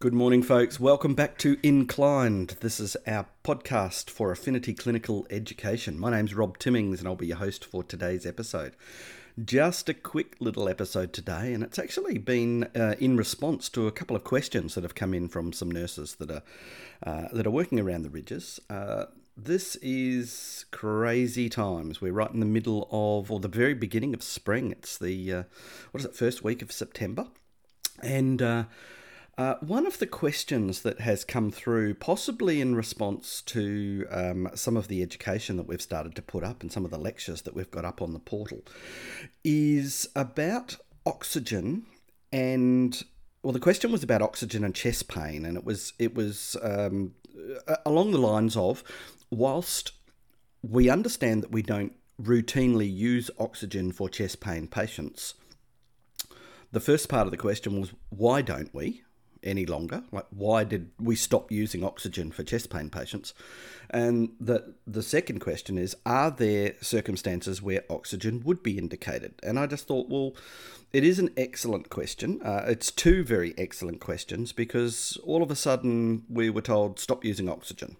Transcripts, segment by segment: Good morning, folks. Welcome back to Inclined. This is our podcast for Affinity Clinical Education. My name's Rob Timmings and I'll be your host for today's episode. Just a quick little episode today, and it's actually been in response to a couple of questions that have come in from some nurses that are working around the ridges. This is crazy times. We're right in the middle of, or the very beginning of spring. It's the, first week of September. And one of the questions that has come through, possibly in response to some of the education that we've started to put up and some of the lectures that we've got up on the portal, is about oxygen and, well, the question was about oxygen and chest pain, and it was along the lines of, whilst we understand that we don't routinely use oxygen for chest pain patients, the first part of the question was, why don't we any longer? Like, why did we stop using oxygen for chest pain patients? And the second question is, are there circumstances where oxygen would be indicated? And I just thought, well, it is an excellent question. It's two very excellent questions, because all of a sudden we were told stop using oxygen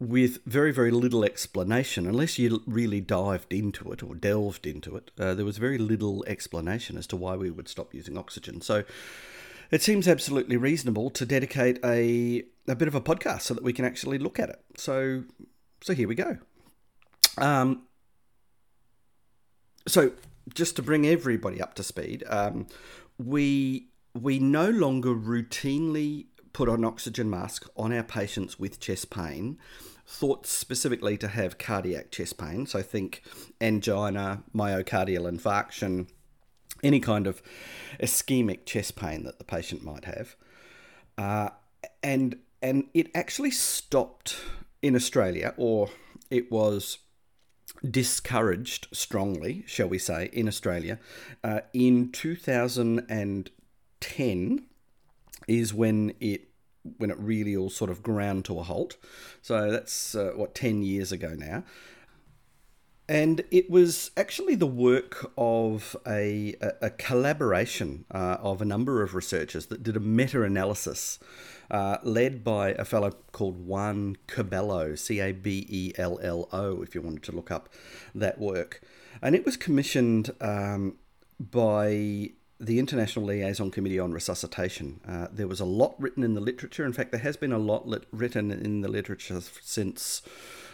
with very, very little explanation. Unless you really delved into it, there was very little explanation as to why we would stop using oxygen. So it seems absolutely reasonable to dedicate a bit of a podcast so that we can actually look at it. So here we go. So just to bring everybody up to speed, we no longer routinely put an oxygen mask on our patients with chest pain, thought specifically to have cardiac chest pain. So think angina, myocardial infarction, any kind of ischemic chest pain that the patient might have. And it actually stopped in Australia, or it was discouraged strongly, shall we say, in Australia, in 2010, is when it really all sort of ground to a halt. So that's 10 years ago now. And it was actually the work of a collaboration of a number of researchers that did a meta-analysis led by a fellow called Juan Cabello, Cabello, if you wanted to look up that work. And it was commissioned by the International Liaison Committee on Resuscitation. There was a lot written in the literature. In fact, there has been a lot written in the literature since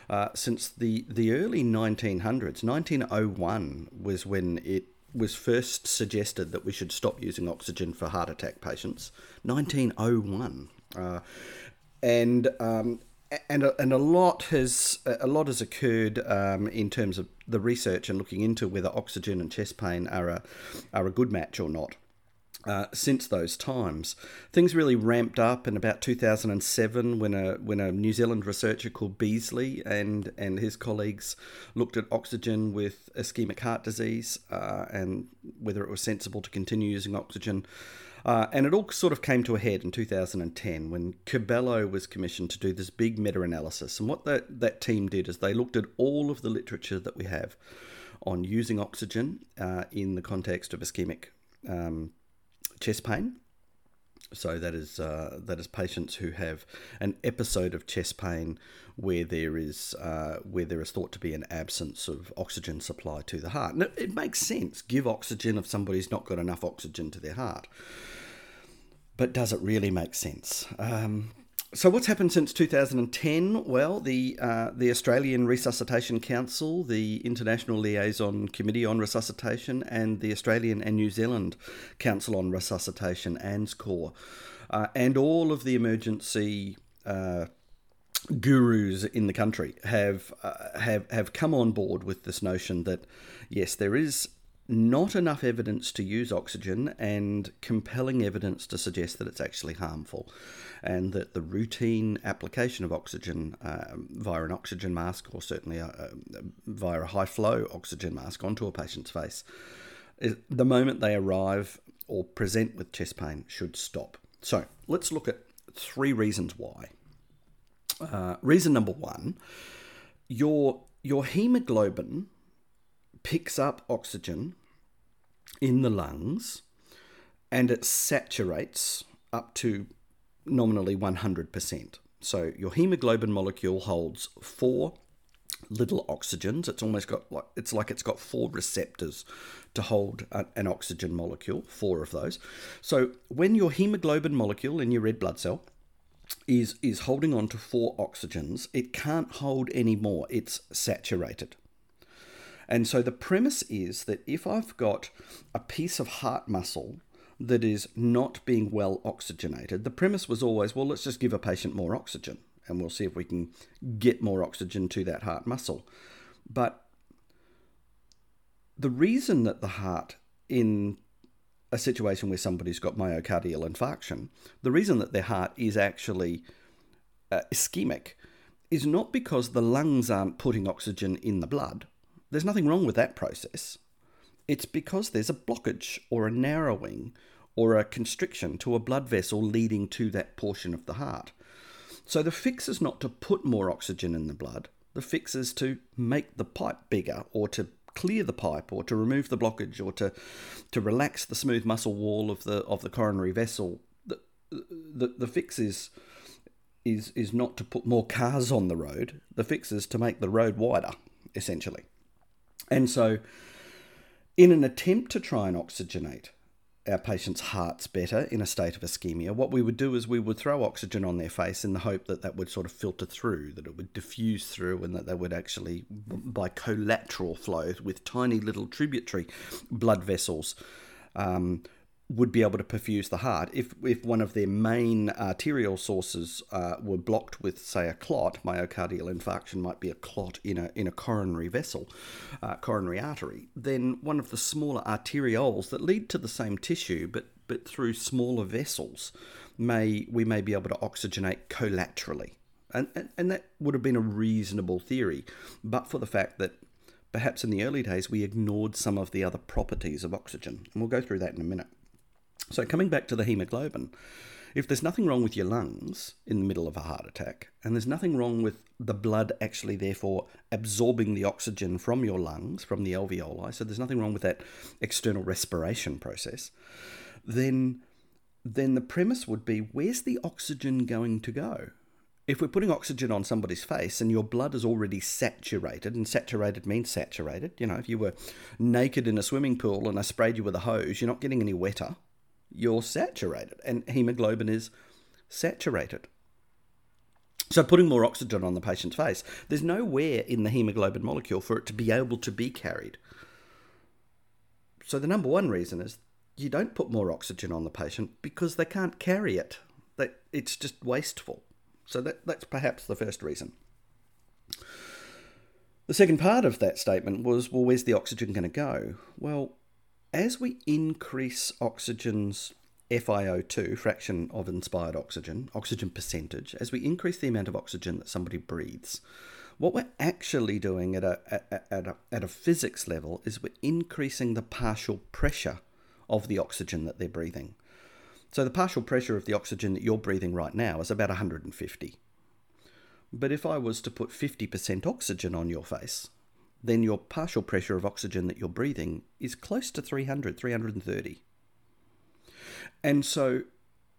the early 1900s. 1901 was when it was first suggested that we should stop using oxygen for heart attack patients. 1901, and a lot has occurred in terms of the research and looking into whether oxygen and chest pain are a good match or not. Since those times, things really ramped up in about 2007 when a New Zealand researcher called Beasley and his colleagues looked at oxygen with ischemic heart disease and whether it was sensible to continue using oxygen. And it all sort of came to a head in 2010 when Cabello was commissioned to do this big meta-analysis. And what that team did is they looked at all of the literature that we have on using oxygen in the context of ischemic chest pain. So that is patients who have an episode of chest pain where there is thought to be an absence of oxygen supply to the heart. And it makes sense. Give oxygen if somebody's not got enough oxygen to their heart. But does it really make sense? So what's happened since 2010? Well, the Australian Resuscitation Council, the International Liaison Committee on Resuscitation, and the Australian and New Zealand Council on Resuscitation, ANZCOR, and all of the emergency gurus in the country have come on board with this notion that, yes, there is not enough evidence to use oxygen, and compelling evidence to suggest that it's actually harmful, and that the routine application of oxygen via an oxygen mask, or certainly via a high flow oxygen mask onto a patient's face, the moment they arrive or present with chest pain, should stop. So let's look at three reasons why. Reason number one, your hemoglobin picks up oxygen in the lungs and it saturates up to nominally 100%. So your hemoglobin molecule holds four little oxygens. It's almost got it's got four receptors to hold an oxygen molecule, four of those. So when your hemoglobin molecule in your red blood cell is holding on to four oxygens, it can't hold any more. It's saturated. And so the premise is that if I've got a piece of heart muscle that is not being well oxygenated, the premise was always, well, let's just give a patient more oxygen and we'll see if we can get more oxygen to that heart muscle. But the reason that the heart, in a situation where somebody's got myocardial infarction, the reason that their heart is actually ischemic is not because the lungs aren't putting oxygen in the blood. There's nothing wrong with that process. It's because there's a blockage or a narrowing or a constriction to a blood vessel leading to that portion of the heart. So the fix is not to put more oxygen in the blood. The fix is to make the pipe bigger, or to clear the pipe, or to remove the blockage, or to relax the smooth muscle wall of the coronary vessel. The fix is not to put more cars on the road. The fix is to make the road wider, essentially. And so in an attempt to try and oxygenate our patients' hearts better in a state of ischemia, what we would do is we would throw oxygen on their face in the hope that that would sort of filter through, that it would diffuse through, and that they would actually, by collateral flow with tiny little tributary blood vessels, would be able to perfuse the heart. If one of their main arterial sources were blocked with, say, a clot, myocardial infarction might be a clot in a coronary vessel, coronary artery, then one of the smaller arterioles that lead to the same tissue but through smaller vessels, we may be able to oxygenate collaterally. And that would have been a reasonable theory, but for the fact that perhaps in the early days we ignored some of the other properties of oxygen. And we'll go through that in a minute. So coming back to the hemoglobin, if there's nothing wrong with your lungs in the middle of a heart attack, and there's nothing wrong with the blood actually therefore absorbing the oxygen from your lungs, from the alveoli, so there's nothing wrong with that external respiration process, then the premise would be, where's the oxygen going to go? If we're putting oxygen on somebody's face and your blood is already saturated, and saturated means saturated, you know, if you were naked in a swimming pool and I sprayed you with a hose, you're not getting any wetter. You're saturated, and hemoglobin is saturated. So putting more oxygen on the patient's face, there's nowhere in the hemoglobin molecule for it to be able to be carried. So the number one reason is you don't put more oxygen on the patient because they can't carry it. It's just wasteful. So that's perhaps the first reason. The second part of that statement was, well, where's the oxygen going to go? Well, as we increase oxygen's FiO2, fraction of inspired oxygen, oxygen percentage, as we increase the amount of oxygen that somebody breathes, what we're actually doing at a physics level is we're increasing the partial pressure of the oxygen that they're breathing. So the partial pressure of the oxygen that you're breathing right now is about 150. But if I was to put 50% oxygen on your face, then your partial pressure of oxygen that you're breathing is close to 300, 330. And so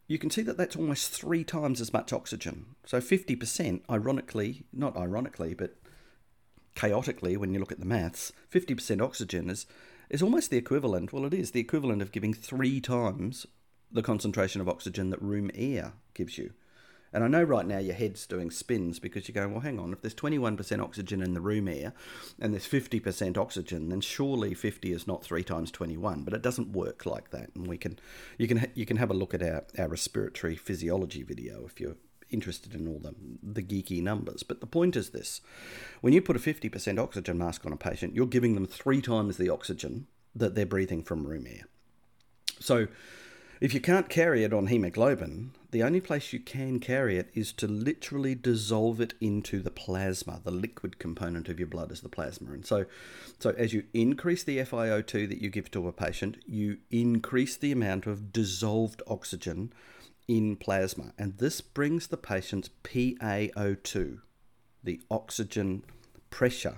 you can see that that's almost three times as much oxygen. So 50%, ironically, not ironically, but chaotically, when you look at the maths, 50% oxygen is almost the equivalent, well, it is the equivalent of giving three times the concentration of oxygen that room air gives you. And I know right now your head's doing spins because you're going, well, hang on, if there's 21% oxygen in the room air and there's 50% oxygen, then surely 50 is not 3 times 21. But it doesn't work like that. And you can have a look at our respiratory physiology video if you're interested in all the geeky numbers. But the point is this. When you put a 50% oxygen mask on a patient, you're giving them 3 times the oxygen that they're breathing from room air. So if you can't carry it on hemoglobin, the only place you can carry it is to literally dissolve it into the plasma. The liquid component of your blood is the plasma. And so as you increase the FiO2 that you give to a patient, you increase the amount of dissolved oxygen in plasma. And this brings the patient's PaO2, the oxygen pressure,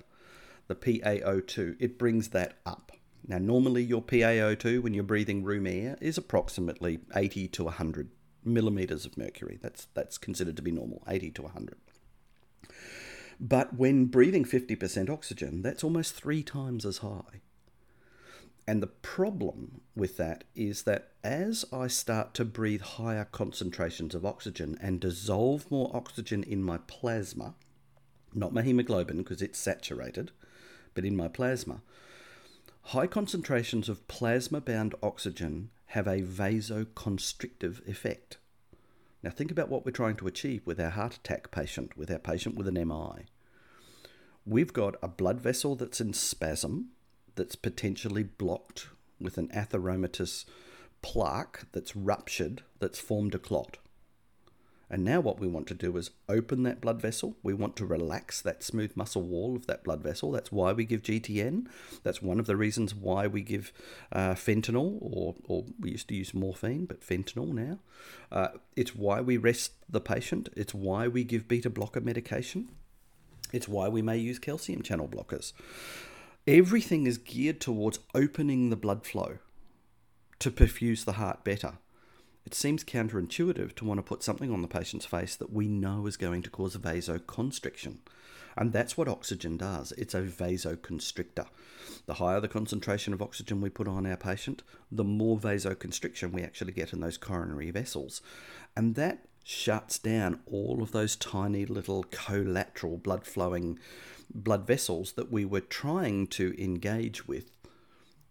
the PaO2, it brings that up. Now, normally your PaO2 when you're breathing room air is approximately 80 to 100 millimeters of mercury. That's considered to be normal, 80 to 100. But when breathing 50% oxygen, that's almost 3 times as high. And the problem with that is that as I start to breathe higher concentrations of oxygen and dissolve more oxygen in my plasma, not my hemoglobin because it's saturated, but in my plasma, high concentrations of plasma-bound oxygen have a vasoconstrictive effect. Now think about what we're trying to achieve with our heart attack patient, with our patient with an MI. We've got a blood vessel that's in spasm, that's potentially blocked with an atheromatous plaque that's ruptured, that's formed a clot. And now what we want to do is open that blood vessel. We want to relax that smooth muscle wall of that blood vessel. That's why we give GTN. That's one of the reasons why we give fentanyl, or we used to use morphine, but fentanyl now. It's why we rest the patient. It's why we give beta blocker medication. It's why we may use calcium channel blockers. Everything is geared towards opening the blood flow to perfuse the heart better. It seems counterintuitive to want to put something on the patient's face that we know is going to cause vasoconstriction. And that's what oxygen does. It's a vasoconstrictor. The higher the concentration of oxygen we put on our patient, the more vasoconstriction we actually get in those coronary vessels. And that shuts down all of those tiny little collateral blood vessels that we were trying to engage with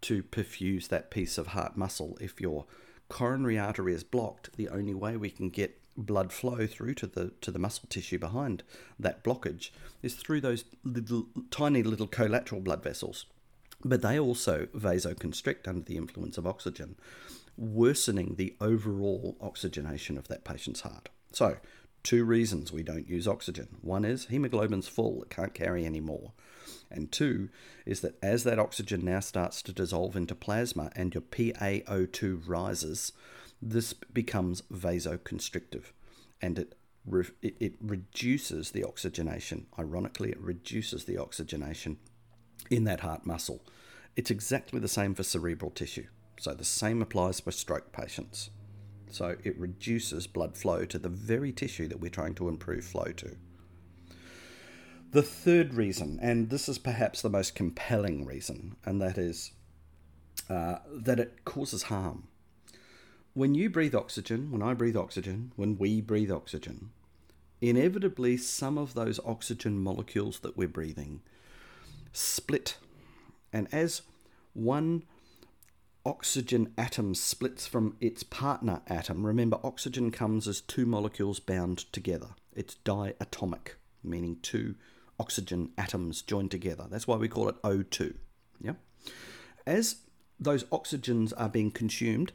to perfuse that piece of heart muscle. If your coronary artery is blocked, the only way we can get blood flow through to the muscle tissue behind that blockage is through those tiny little collateral blood vessels. But they also vasoconstrict under the influence of oxygen, worsening the overall oxygenation of that patient's heart. So, 2 reasons we don't use oxygen. 1 is hemoglobin's full, it can't carry any more. And 2 is that as that oxygen now starts to dissolve into plasma and your PaO2 rises, this becomes vasoconstrictive and it reduces the oxygenation. Ironically, it reduces the oxygenation in that heart muscle. It's exactly the same for cerebral tissue. So the same applies for stroke patients. So it reduces blood flow to the very tissue that we're trying to improve flow to. The 3rd reason, and this is perhaps the most compelling reason, and that is that it causes harm. When you breathe oxygen, when I breathe oxygen, when we breathe oxygen, inevitably some of those oxygen molecules that we're breathing split. And as one oxygen atom splits from its partner atom, remember oxygen comes as 2 molecules bound together. It's diatomic, meaning 2 oxygen atoms joined together. That's why we call it O2. Yeah? As those oxygens are being consumed,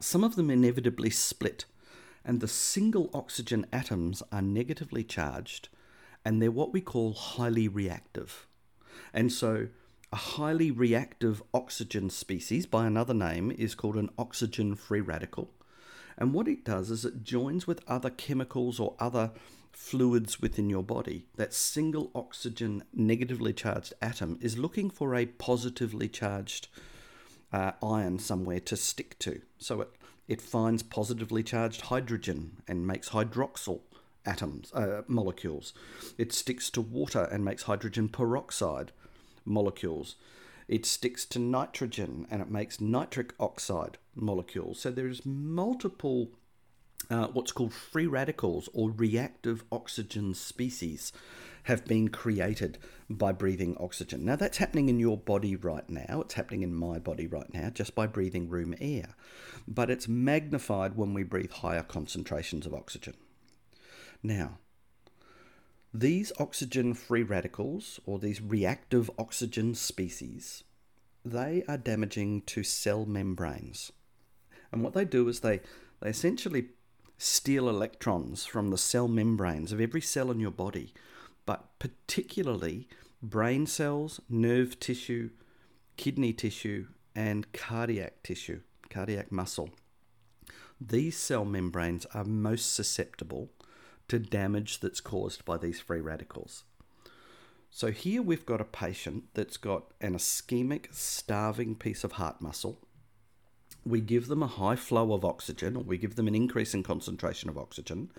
some of them inevitably split, and the single oxygen atoms are negatively charged, and they're what we call highly reactive. And so a highly reactive oxygen species, by another name, is called an oxygen free radical. And what it does is it joins with other chemicals or other fluids within your body. That single oxygen negatively charged atom is looking for a positively charged ion somewhere to stick to. So it finds positively charged hydrogen and makes hydroxyl atoms, molecules. It sticks to water and makes hydrogen peroxide molecules. It sticks to nitrogen and it makes nitric oxide molecules. So there's multiple what's called free radicals or reactive oxygen species have been created by breathing oxygen. Now that's happening in your body right now. It's happening in my body right now just by breathing room air. But it's magnified when we breathe higher concentrations of oxygen. Now, these oxygen-free radicals, or these reactive oxygen species, they are damaging to cell membranes. And what they do is they essentially steal electrons from the cell membranes of every cell in your body, but particularly brain cells, nerve tissue, kidney tissue, and cardiac tissue, cardiac muscle. These cell membranes are most susceptible to damage that's caused by these free radicals. So here we've got a patient that's got an ischemic, starving piece of heart muscle we give them a high flow of oxygen, or we give them an increase in concentration of oxygen,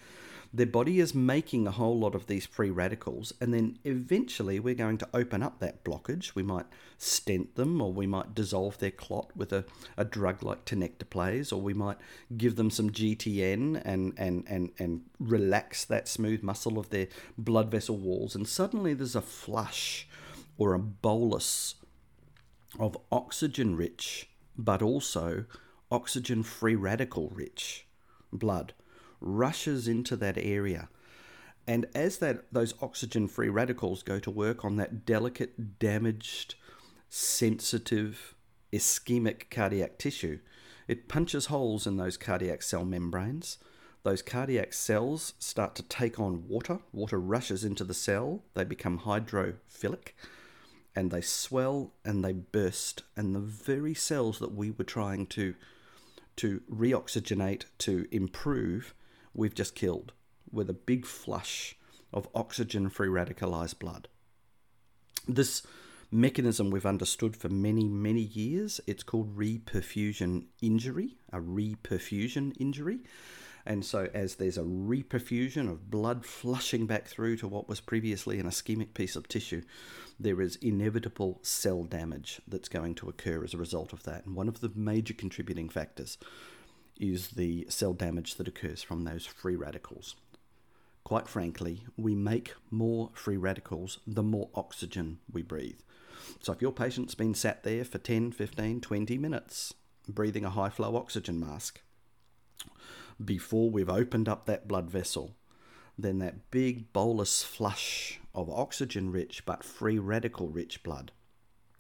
their body is making a whole lot of these free radicals, and then eventually we're going to open up that blockage. We might stent them, or we might dissolve their clot with a drug like tenecteplase, or we might give them some GTN and relax that smooth muscle of their blood vessel walls, and suddenly there's a flush or a bolus of oxygen-rich, but also oxygen-free radical-rich blood rushes into that area. And as those oxygen-free radicals go to work on that delicate, damaged, sensitive, ischemic cardiac tissue, it punches holes in those cardiac cell membranes. Those cardiac cells start to take on water. Water rushes into the cell. They become hydrophilic, and they swell and they burst. And the very cells that we were trying to reoxygenate, to improve, we've just killed with a big flush of oxygen-free radicalized blood. This mechanism we've understood for many, many years. It's called reperfusion injury, a reperfusion injury. And so as there's a reperfusion of blood flushing back through to what was previously an ischemic piece of tissue, there is inevitable cell damage that's going to occur as a result of that. And one of the major contributing factors is the cell damage that occurs from those free radicals. Quite frankly, we make more free radicals the more oxygen we breathe. So if your patient's been sat there for 10, 15, 20 minutes breathing a high flow oxygen mask before we've opened up that blood vessel, then that big bolus flush of oxygen-rich but free radical-rich blood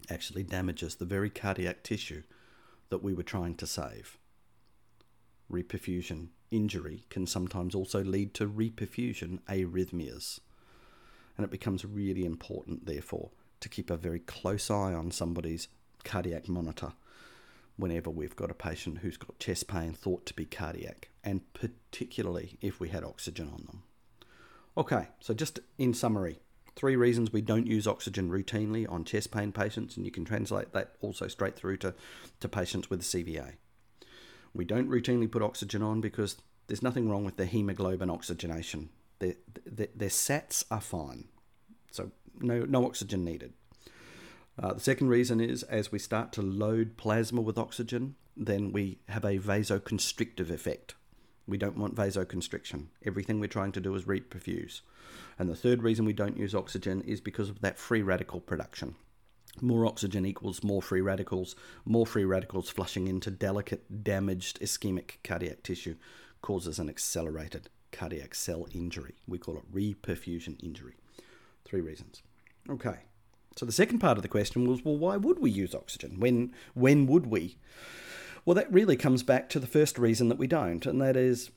actually damages the very cardiac tissue that we were trying to save. Reperfusion injury can sometimes also lead to reperfusion arrhythmias. And it becomes really important, therefore, to keep a very close eye on somebody's cardiac monitor whenever we've got a patient who's got chest pain thought to be cardiac, and particularly if we had oxygen on them. Okay, so just in summary, 3 reasons we don't use oxygen routinely on chest pain patients, and you can translate that also straight through to patients with CVA. We don't routinely put oxygen on because there's nothing wrong with the hemoglobin oxygenation. Their sats are fine, so no oxygen needed. The second reason is, as we start to load plasma with oxygen, then we have a vasoconstrictive effect. We don't want vasoconstriction. Everything we're trying to do is reperfuse. And the third reason we don't use oxygen is because of that free radical production. More oxygen equals more free radicals flushing into delicate, damaged ischemic cardiac tissue causes an accelerated cardiac cell injury. We call it reperfusion injury. 3 reasons. Okay. So the second part of the question was, well, why would we use oxygen? When would we? Well, that really comes back to the first reason that we don't, and that is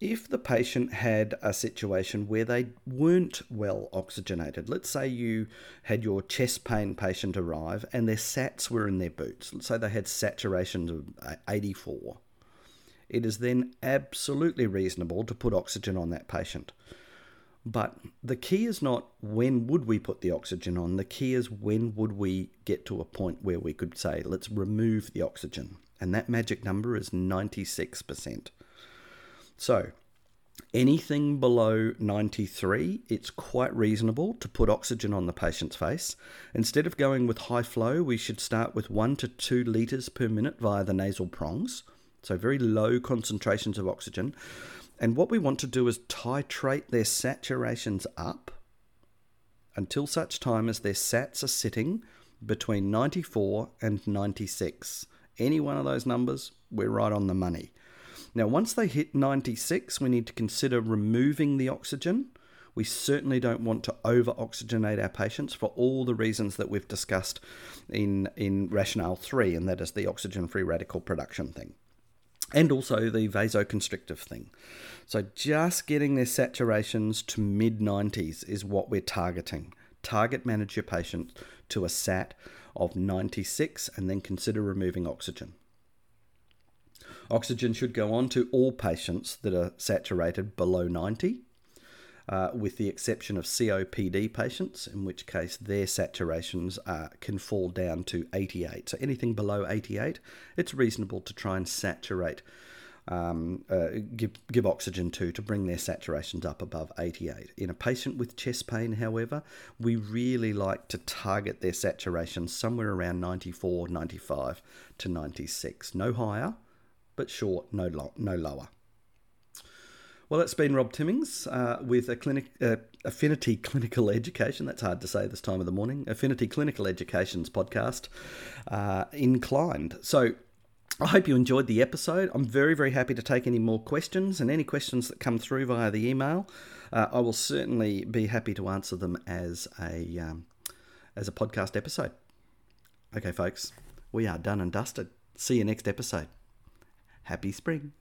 if the patient had a situation where they weren't well oxygenated. Let's say you had your chest pain patient arrive and their sats were in their boots. Let's say they had saturations of 84. It is then absolutely reasonable to put oxygen on that patient. But the key is not when would we put the oxygen on. The key is when would we get to a point where we could say, let's remove the oxygen. And that magic number is 96%. So anything below 93, it's quite reasonable to put oxygen on the patient's face. Instead of going with high flow, we should start with 1 to 2 litres per minute via the nasal prongs. So very low concentrations of oxygen. And what we want to do is titrate their saturations up until such time as their sats are sitting between 94 and 96. Any one of those numbers, we're right on the money. Now, once they hit 96, we need to consider removing the oxygen. We certainly don't want to over-oxygenate our patients for all the reasons that we've discussed in rationale 3, and that is the oxygen-free radical production thing. And also the vasoconstrictive thing. So just getting their saturations to mid-90s is what we're targeting. Target manage your patient to a sat of 96 and then consider removing oxygen. Oxygen should go on to all patients that are saturated below 90. with the exception of COPD patients, in which case their saturations can fall down to 88. So anything below 88, it's reasonable to try and saturate, give oxygen to bring their saturations up above 88. In a patient with chest pain, however, we really like to target their saturation somewhere around 94, 95 to 96. No higher, but sure, no lower. Well, it's been Rob Timmings with Affinity Clinical Education. That's hard to say this time of the morning. Affinity Clinical Education's podcast, Inclined. So I hope you enjoyed the episode. I'm very, very happy to take any more questions, and any questions that come through via the email, I will certainly be happy to answer them as a podcast episode. Okay, folks, we are done and dusted. See you next episode. Happy spring.